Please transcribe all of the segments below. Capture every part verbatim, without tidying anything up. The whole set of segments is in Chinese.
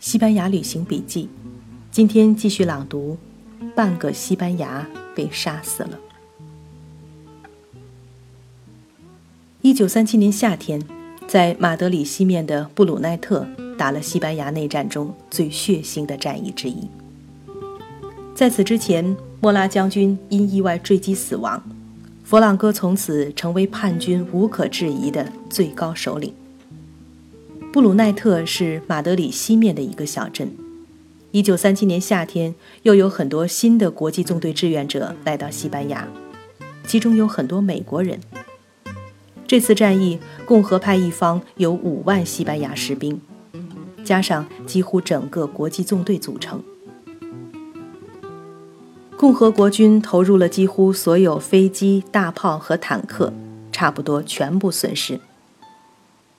西班牙旅行笔记，今天继续朗读《半个西班牙被杀死了》。一九三七年夏天，在马德里西面的布鲁奈特打了西班牙内战中最血腥的战役之一。在此之前，莫拉将军因意外坠机死亡，佛朗哥从此成为叛军无可置疑的最高首领。布鲁奈特是马德里西面的一个小镇。一九三七年夏天，又有很多新的国际纵队志愿者来到西班牙，其中有很多美国人。这次战役，共和派一方有五万西班牙士兵，加上几乎整个国际纵队组成。共和国军投入了几乎所有飞机、大炮和坦克，差不多全部损失。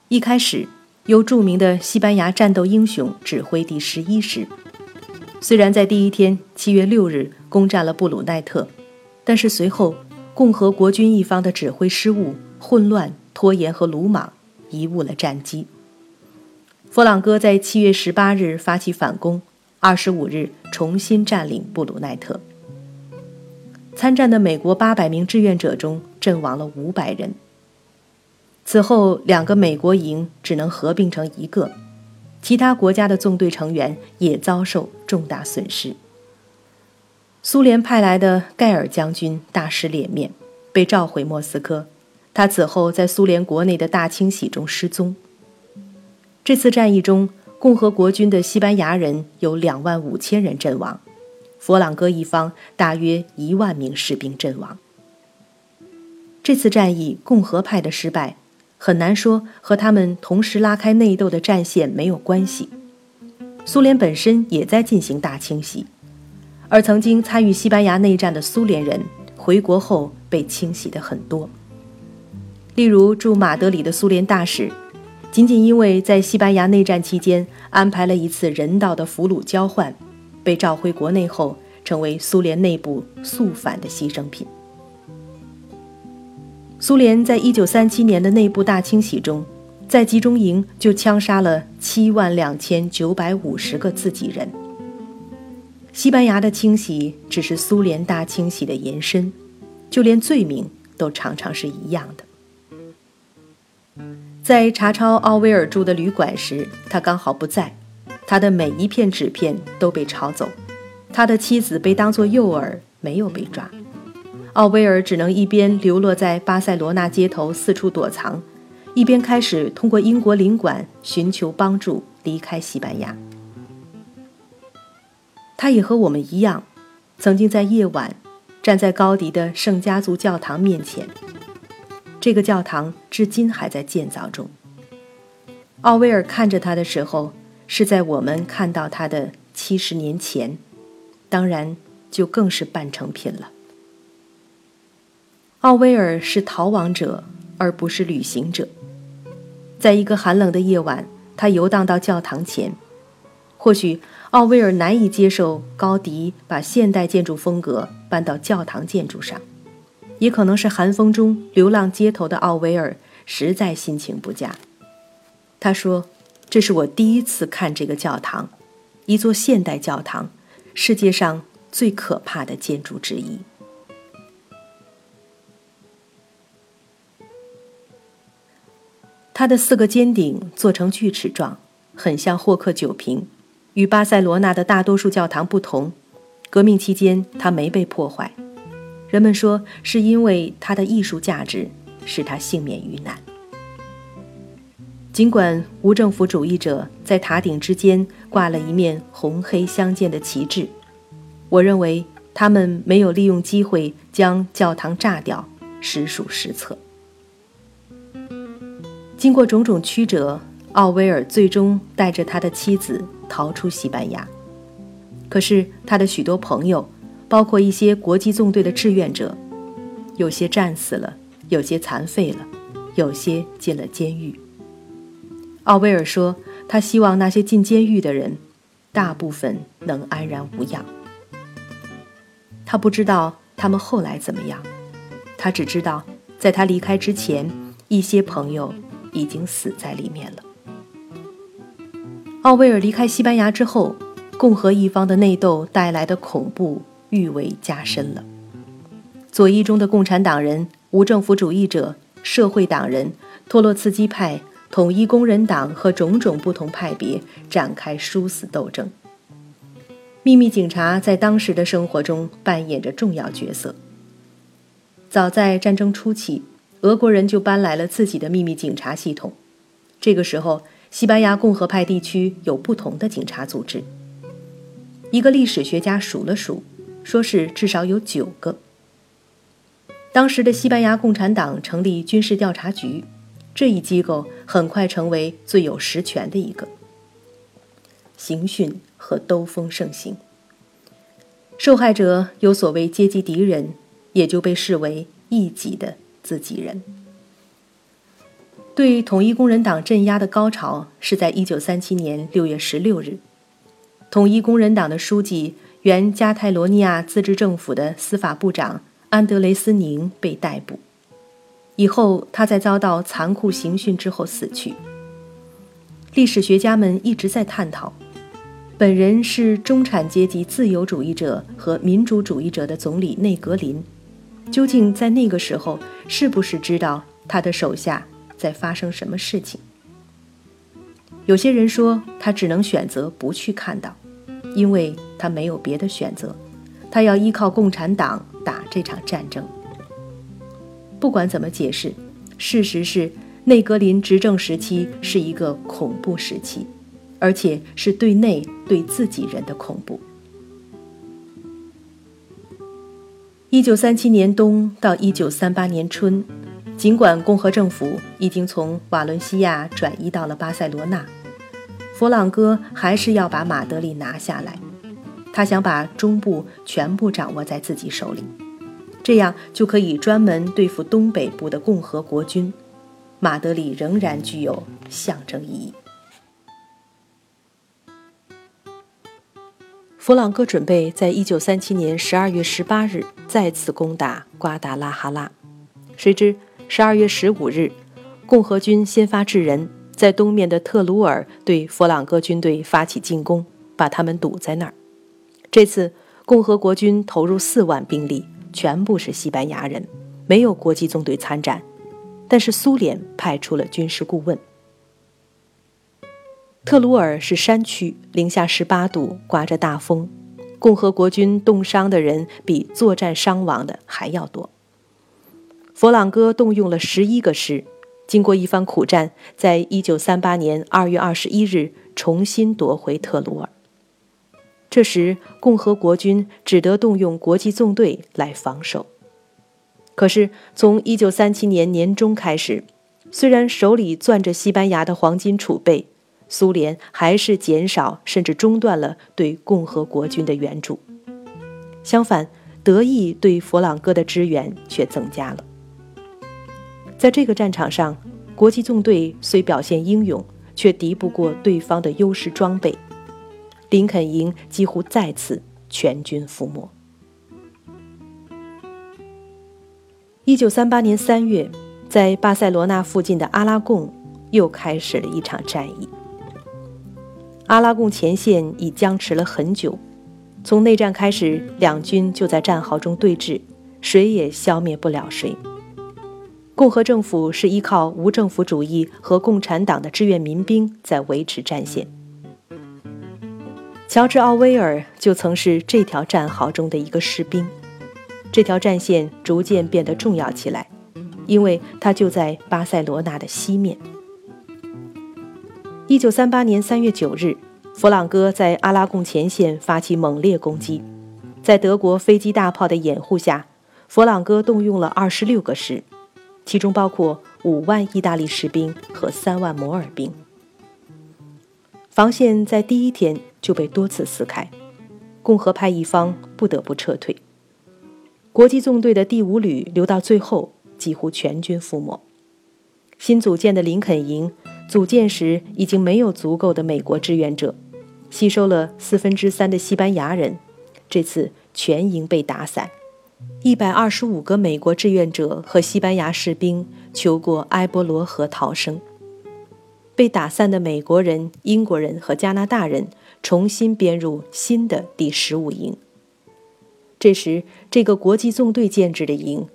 一开始，由著名的西班牙战斗英雄指挥第十一师，虽然在第一天七月六日攻占了布鲁奈特，但是随后共和国军一方的指挥失误、混乱、拖延和鲁莽，贻误了战机。佛朗哥在七月十八日发起反攻，二十五日重新占领布鲁奈特。参战的美国八百名志愿者中，阵亡了五百人。此后，两个美国营只能合并成一个，其他国家的纵队成员也遭受重大损失。苏联派来的盖尔将军大失脸面，被召回莫斯科，他此后在苏联国内的大清洗中失踪。这次战役中，共和国军的西班牙人有两万五千人阵亡，佛朗哥一方大约一万名士兵阵亡。这次战役共和派的失败，很难说和他们同时拉开内斗的战线没有关系。苏联本身也在进行大清洗，而曾经参与西班牙内战的苏联人回国后被清洗的很多。例如驻马德里的苏联大使，仅仅因为在西班牙内战期间安排了一次人道的俘虏交换，被召回国内后成为苏联内部肃反的牺牲品。苏联在一九三七年的内部大清洗中，在集中营就枪杀了七万两千九百五十个自己人。西班牙的清洗只是苏联大清洗的延伸，就连罪名都常常是一样的。在查抄奥威尔住的旅馆时，他刚好不在，他的每一片纸片都被抄走，他的妻子被当作诱饵，没有被抓。奥威尔只能一边流落在巴塞罗那街头四处躲藏，一边开始通过英国领馆寻求帮助离开西班牙。他也和我们一样，曾经在夜晚站在高迪的圣家族教堂面前，这个教堂至今还在建造中。奥威尔看着他的时候，是在我们看到他的七十年前，当然就更是半成品了。奥威尔是逃亡者，而不是旅行者。在一个寒冷的夜晚，他游荡到教堂前。或许奥威尔难以接受高迪把现代建筑风格搬到教堂建筑上，也可能是寒风中流浪街头的奥威尔实在心情不佳。他说：“这是我第一次看这个教堂，一座现代教堂，世界上最可怕的建筑之一。”它的四个尖顶做成锯齿状，很像霍克酒瓶。与巴塞罗那的大多数教堂不同，革命期间它没被破坏。人们说是因为它的艺术价值使它幸免于难。尽管无政府主义者在塔顶之间挂了一面红黑相间的旗帜，我认为他们没有利用机会将教堂炸掉，实属失策。经过种种曲折，奥威尔最终带着他的妻子逃出西班牙。可是他的许多朋友，包括一些国际纵队的志愿者，有些战死了，有些残废了，有些进了监狱。奥威尔说，他希望那些进监狱的人，大部分能安然无恙。他不知道他们后来怎么样，他只知道在他离开之前，一些朋友已经死在里面了。奥威尔离开西班牙之后，共和一方的内斗带来的恐怖愈为加深了。左翼中的共产党人、无政府主义者、社会党人、托洛茨基派、统一工人党和种种不同派别展开殊死斗争。秘密警察在当时的生活中扮演着重要角色。早在战争初期，俄国人就搬来了自己的秘密警察系统。这个时候，西班牙共和派地区有不同的警察组织。一个历史学家数了数，说是至少有九个。当时的西班牙共产党成立军事调查局，这一机构很快成为最有实权的一个。刑讯和兜风盛行，受害者有所谓阶级敌人，也就被视为异己的自己人。对统一工人党镇压的高潮是在一九三七年六月十六日，统一工人党的书记、原加泰罗尼亚自治政府的司法部长安德雷斯宁被逮捕，以后他在遭到残酷刑讯之后死去。历史学家们一直在探讨，本人是中产阶级自由主义者和民主主义者的总理内格林，究竟在那个时候是不是知道他的手下在发生什么事情？有些人说他只能选择不去看到，因为他没有别的选择，他要依靠共产党打这场战争。不管怎么解释，事实是内格林执政时期是一个恐怖时期，而且是对内对自己人的恐怖。一九三七年冬到一九三八年春，尽管共和政府已经从瓦伦西亚转移到了巴塞罗那，佛朗哥还是要把马德里拿下来。他想把中部全部掌握在自己手里，这样就可以专门对付东北部的共和国军。马德里仍然具有象征意义。佛朗哥准备在一九三七年十二月十八日再次攻打瓜达拉哈拉，谁知十二月十五日，共和军先发制人，在东面的特鲁尔对佛朗哥军队发起进攻，把他们堵在那儿。这次共和国军投入四万兵力，全部是西班牙人，没有国际纵队参战，但是苏联派出了军事顾问。特鲁尔是山区，零下十八度，刮着大风，共和国军冻伤的人比作战伤亡的还要多。佛朗哥动用了十一个师，经过一番苦战，在一九三八年二月二十一日重新夺回特鲁尔。这时共和国军只得动用国际纵队来防守。可是从一九三七年年中开始，虽然手里攥着西班牙的黄金储备，苏联还是减少甚至中断了对共和国军的援助。相反，德意对佛朗哥的支援却增加了。在这个战场上，国际纵队虽表现英勇，却敌不过对方的优势装备。林肯营几乎再次全军覆没。一九三八年三月，在巴塞罗那附近的阿拉贡又开始了一场战役。阿拉贡前线已僵持了很久，从内战开始，两军就在战壕中对峙，谁也消灭不了谁。共和政府是依靠无政府主义和共产党的志愿民兵在维持战线。乔治·奥威尔就曾是这条战壕中的一个士兵。这条战线逐渐变得重要起来，因为它就在巴塞罗那的西面。一九三八年三月九日，佛朗哥在阿拉贡前线发起猛烈攻击，在德国飞机大炮的掩护下，佛朗哥动用了二十六个师，其中包括五万意大利士兵和三万摩尔兵。防线在第一天就被多次撕开，共和派一方不得不撤退。国际纵队的第五旅留到最后几乎全军覆没。新组建的林肯营组建时已经没有足够的美国支援者，吸收了四分之三的西班牙人，这次全营被打散，一百二十五个美国志愿者和西班牙士兵求过埃波罗河逃生。被打散的美国人、英国人和加拿大人重新编入新的第十五营。这时，这个国际纵队建制的营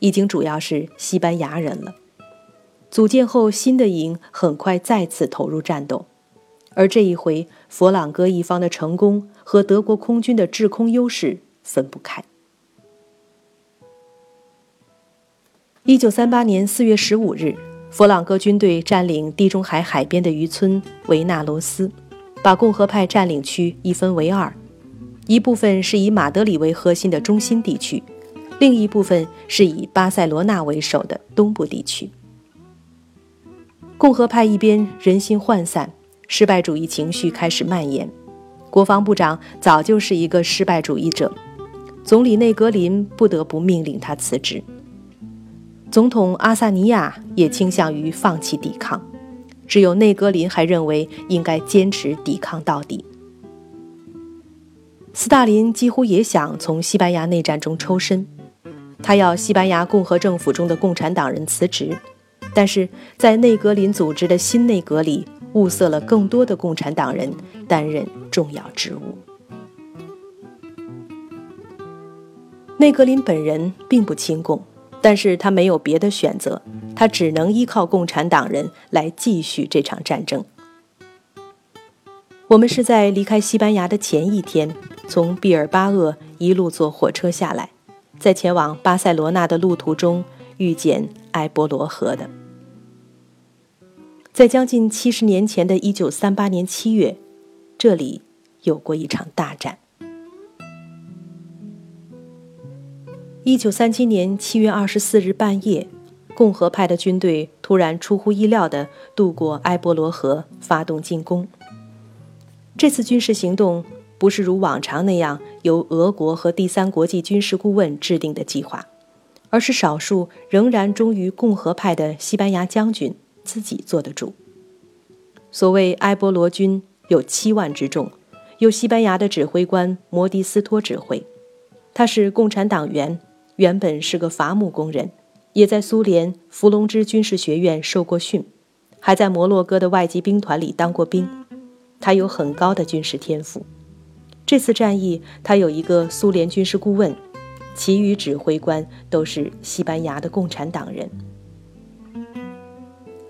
已经主要是西班牙人了。组建后，新的营很快再次投入战斗，而这一回，佛朗哥一方的成功和德国空军的制空优势分不开。一九三八年四月十五日，佛朗哥军队占领地中海海边的渔村维纳罗斯，把共和派占领区一分为二，一部分是以马德里为核心的中心地区，另一部分是以巴塞罗那为首的东部地区。共和派一边人心涣散，失败主义情绪开始蔓延，国防部长早就是一个失败主义者，总理内格林不得不命令他辞职。总统阿萨尼亚也倾向于放弃抵抗，只有内格林还认为应该坚持抵抗到底。斯大林几乎也想从西班牙内战中抽身，他要西班牙共和政府中的共产党人辞职，但是在内格林组织的新内阁里，物色了更多的共产党人担任重要职务。内格林本人并不亲共，但是他没有别的选择，他只能依靠共产党人来继续这场战争。我们是在离开西班牙的前一天，从毕尔巴鄂一路坐火车下来，在前往巴塞罗那的路途中遇见埃波罗河的。在将近七十年前的一九三八年七月，这里有过一场大战。一九三七年七月二十四日半夜，共和派的军队突然出乎意料地渡过埃波罗河，发动进攻。这次军事行动不是如往常那样由俄国和第三国际军事顾问制定的计划，而是少数仍然忠于共和派的西班牙将军自己做得主。所谓埃波罗军有七万之众，由西班牙的指挥官摩迪斯托指挥，他是共产党员，原本是个伐木工人，也在苏联伏龙芝军事学院受过训，还在摩洛哥的外籍兵团里当过兵。他有很高的军事天赋。这次战役，他有一个苏联军事顾问，其余指挥官都是西班牙的共产党人。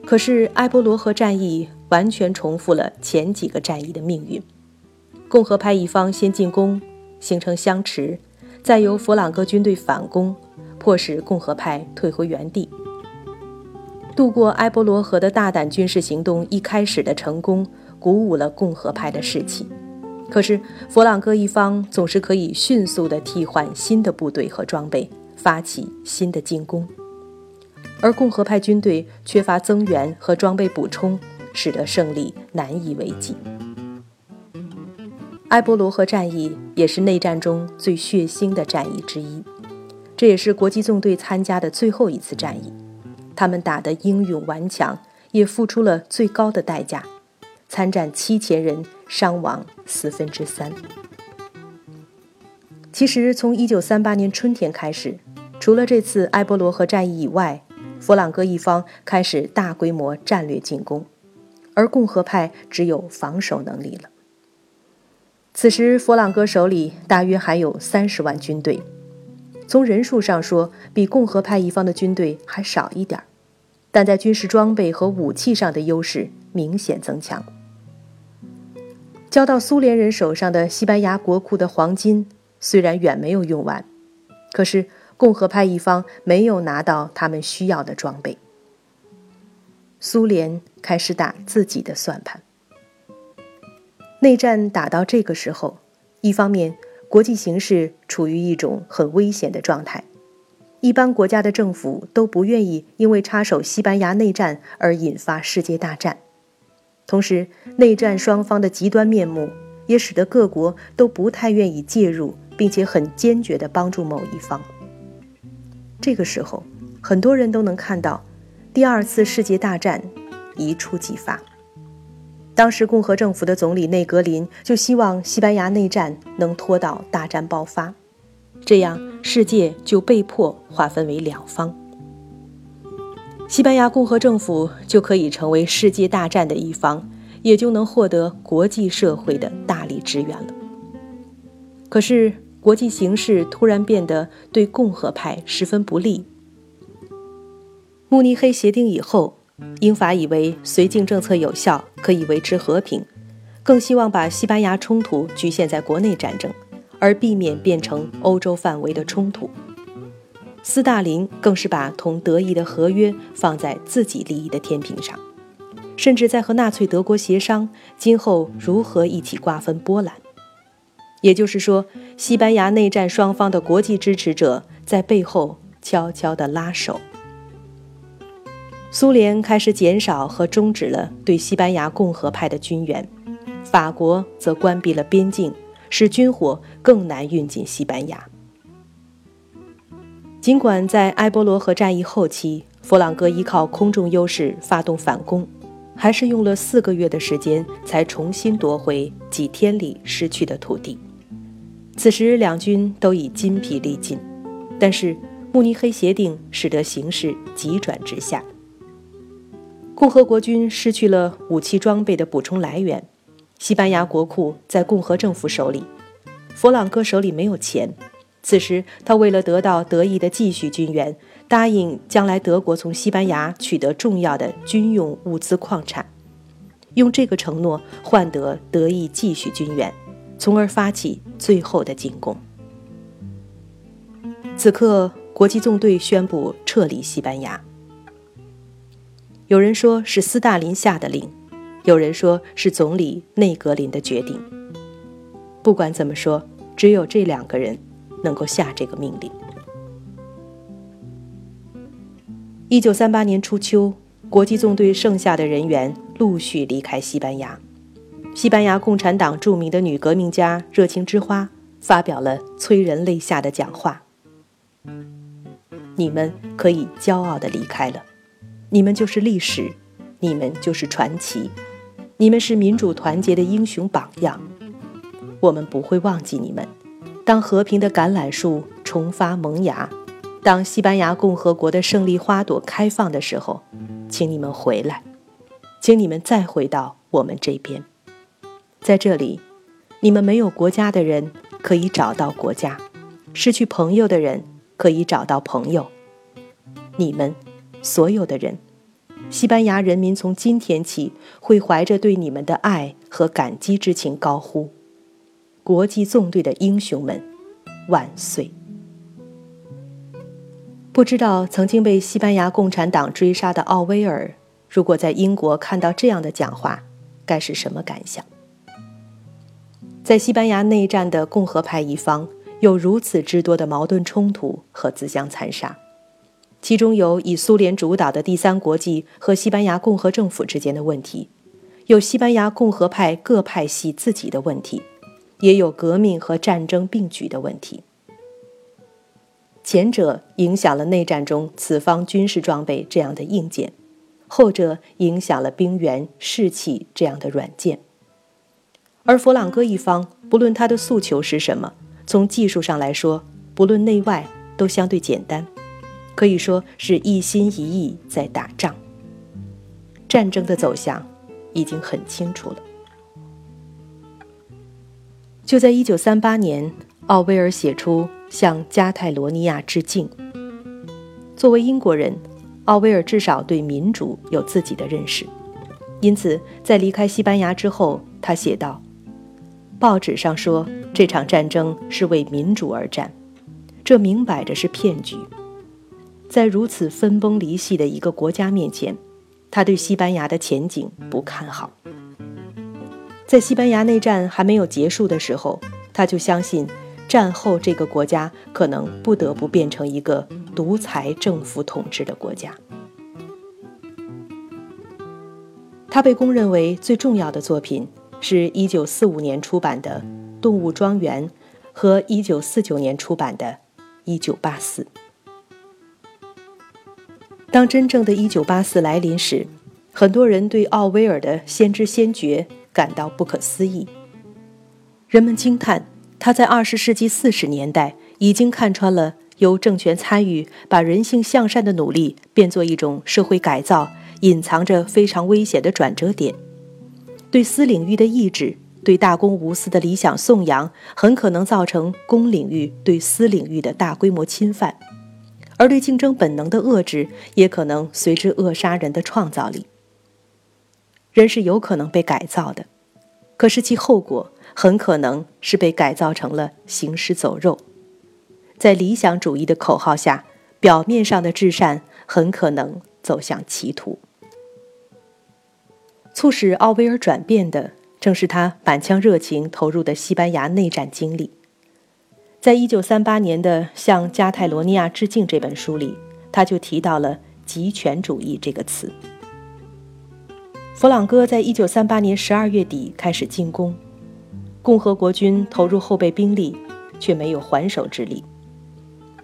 可是埃波罗河战役完全重复了前几个战役的命运。共和派一方先进攻，形成相持，再由佛朗哥军队反攻，迫使共和派退回原地。渡过埃波罗河的大胆军事行动一开始的成功，鼓舞了共和派的士气。可是佛朗哥一方总是可以迅速地替换新的部队和装备，发起新的进攻，而共和派军队缺乏增援和装备补充，使得胜利难以为继。埃波罗河战役也是内战中最血腥的战役之一，这也是国际纵队参加的最后一次战役。他们打得英勇顽强，也付出了最高的代价，参战七千人，伤亡四分之三。其实从一九三八年春天开始，除了这次埃波罗河战役以外，佛朗哥一方开始大规模战略进攻，而共和派只有防守能力了。此时佛朗哥手里大约还有三十万军队，从人数上说比共和派一方的军队还少一点，但在军事装备和武器上的优势明显增强。交到苏联人手上的西班牙国库的黄金虽然远没有用完，可是共和派一方没有拿到他们需要的装备。苏联开始打自己的算盘。内战打到这个时候，一方面国际形势处于一种很危险的状态，一般国家的政府都不愿意因为插手西班牙内战而引发世界大战，同时内战双方的极端面目也使得各国都不太愿意介入，并且很坚决地帮助某一方。这个时候，很多人都能看到第二次世界大战一触即发。当时共和政府的总理内格林就希望西班牙内战能拖到大战爆发，这样世界就被迫划分为两方，西班牙共和政府就可以成为世界大战的一方，也就能获得国际社会的大力支援了。可是国际形势突然变得对共和派十分不利。慕尼黑协定以后，英法以为绥靖政策有效，可以维持和平，更希望把西班牙冲突局限在国内战争，而避免变成欧洲范围的冲突。斯大林更是把同德意的合约放在自己利益的天平上，甚至在和纳粹德国协商今后如何一起瓜分波兰。也就是说，西班牙内战双方的国际支持者在背后悄悄地拉手。苏联开始减少和终止了对西班牙共和派的军援，法国则关闭了边境，使军火更难运进西班牙。尽管在埃波罗河战役后期，佛朗哥依靠空中优势发动反攻，还是用了四个月的时间才重新夺回几天里失去的土地。此时两军都已筋疲力尽，但是慕尼黑协定使得形势急转直下。共和国军失去了武器装备的补充来源，西班牙国库在共和政府手里，佛朗哥手里没有钱。此时他为了得到德意的继续军援，答应将来德国从西班牙取得重要的军用物资矿产，用这个承诺换得德意继续军援，从而发起最后的进攻。此刻国际纵队宣布撤离西班牙，有人说是斯大林下的令，有人说是总理内格林的决定。不管怎么说，只有这两个人能够下这个命令。一九三八年初秋，国际纵队剩下的人员陆续离开西班牙。西班牙共产党著名的女革命家热情之花发表了催人泪下的讲话：你们可以骄傲地离开了，你们就是历史，你们就是传奇，你们是民主团结的英雄榜样，我们不会忘记你们。当和平的橄榄树重发萌芽，当西班牙共和国的胜利花朵开放的时候，请你们回来，请你们再回到我们这边。在这里，你们没有国家的人可以找到国家，失去朋友的人可以找到朋友。你们所有的人，西班牙人民从今天起会怀着对你们的爱和感激之情高呼：国际纵队的英雄们，万岁！不知道曾经被西班牙共产党追杀的奥威尔，如果在英国看到这样的讲话，该是什么感想？在西班牙内战的共和派一方，有如此之多的矛盾冲突和自相残杀，其中有以苏联主导的第三国际和西班牙共和政府之间的问题，有西班牙共和派各派系自己的问题，也有革命和战争并举的问题。前者影响了内战中此方军事装备这样的硬件，后者影响了兵源士气这样的软件。而佛朗哥一方，不论他的诉求是什么，从技术上来说，不论内外都相对简单，可以说是一心一意在打仗。战争的走向已经很清楚了。就在一九三八年，奥威尔写出向加泰罗尼亚致敬。作为英国人，奥威尔至少对民主有自己的认识，因此在离开西班牙之后，他写道：报纸上说这场战争是为民主而战，这明摆着是骗局。在如此分崩离析的一个国家面前，他对西班牙的前景不看好。在西班牙内战还没有结束的时候，他就相信战后这个国家可能不得不变成一个独裁政府统治的国家。他被公认为最重要的作品是一九四五年出版的《动物庄园》和一九四九年出版的《一九八四》。当真正的一九八四来临时，很多人对奥威尔的先知先觉感到不可思议，人们惊叹他在二十世纪四十年代已经看穿了由政权参与把人性向善的努力变作一种社会改造，隐藏着非常危险的转折点。对私领域的抑制，对大公无私的理想颂扬，很可能造成公领域对私领域的大规模侵犯，而对竞争本能的遏制也可能随之扼杀人的创造力。人是有可能被改造的，可是其后果很可能是被改造成了行尸走肉。在理想主义的口号下，表面上的至善很可能走向歧途。促使奥威尔转变的正是他满腔热情投入的西班牙内战经历。在一九三八年的《向加泰罗尼亚致敬》这本书里，他就提到了极权主义这个词。佛朗哥在一九三八年十二月底开始进攻，共和国军投入后备兵力，却没有还手之力。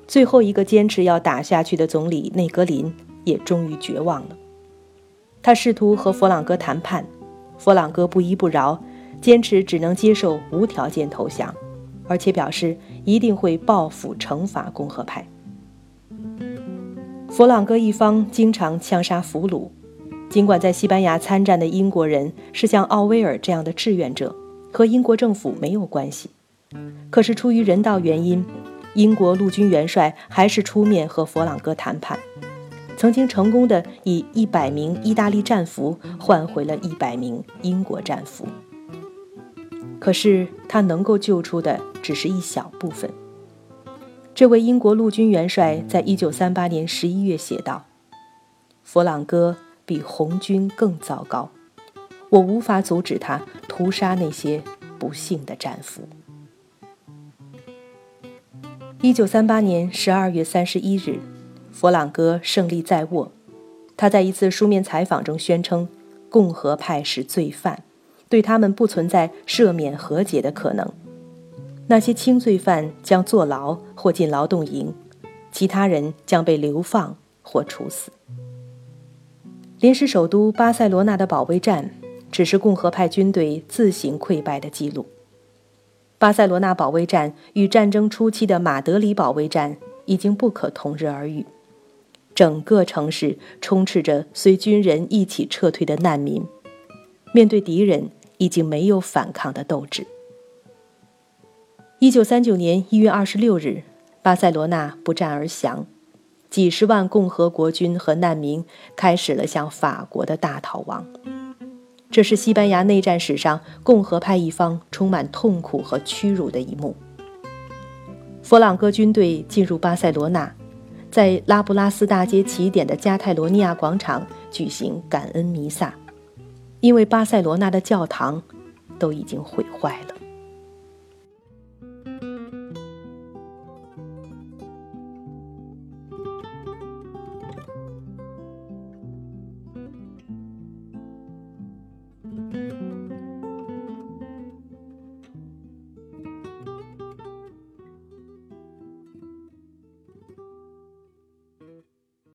最后一个坚持要打下去的总理内格林也终于绝望了。他试图和佛朗哥谈判，佛朗哥不依不饶，坚持只能接受无条件投降，而且表示一定会报复惩罚共和派。佛朗哥一方经常枪杀俘虏，尽管在西班牙参战的英国人是像奥威尔这样的志愿者，和英国政府没有关系，可是出于人道原因，英国陆军元帅还是出面和佛朗哥谈判，曾经成功的以一百名意大利战俘换回了一百名英国战俘。可是他能够救出的只是一小部分。这位英国陆军元帅在一九三八年十一月写道：“佛朗哥比红军更糟糕，我无法阻止他屠杀那些不幸的战俘。”一九三八年十二月三十一日，佛朗哥胜利在握，他在一次书面采访中宣称，共和派是罪犯，对他们不存在赦免和解的可能。那些轻罪犯将坐牢或进劳动营，其他人将被流放或处死。临时首都巴塞罗那的保卫战只是共和派军队自行溃败的记录。巴塞罗那保卫战与战争初期的马德里保卫战已经不可同日而语，整个城市充斥着随军人一起撤退的难民，面对敌人已经没有反抗的斗志。一九三九年一月二十六日，巴塞罗那不战而降，几十万共和国军和难民开始了向法国的大逃亡。这是西班牙内战史上共和派一方充满痛苦和屈辱的一幕。佛朗哥军队进入巴塞罗那，在拉布拉斯大街起点的加泰罗尼亚广场举行感恩弥撒，因为巴塞罗那的教堂都已经毁坏了。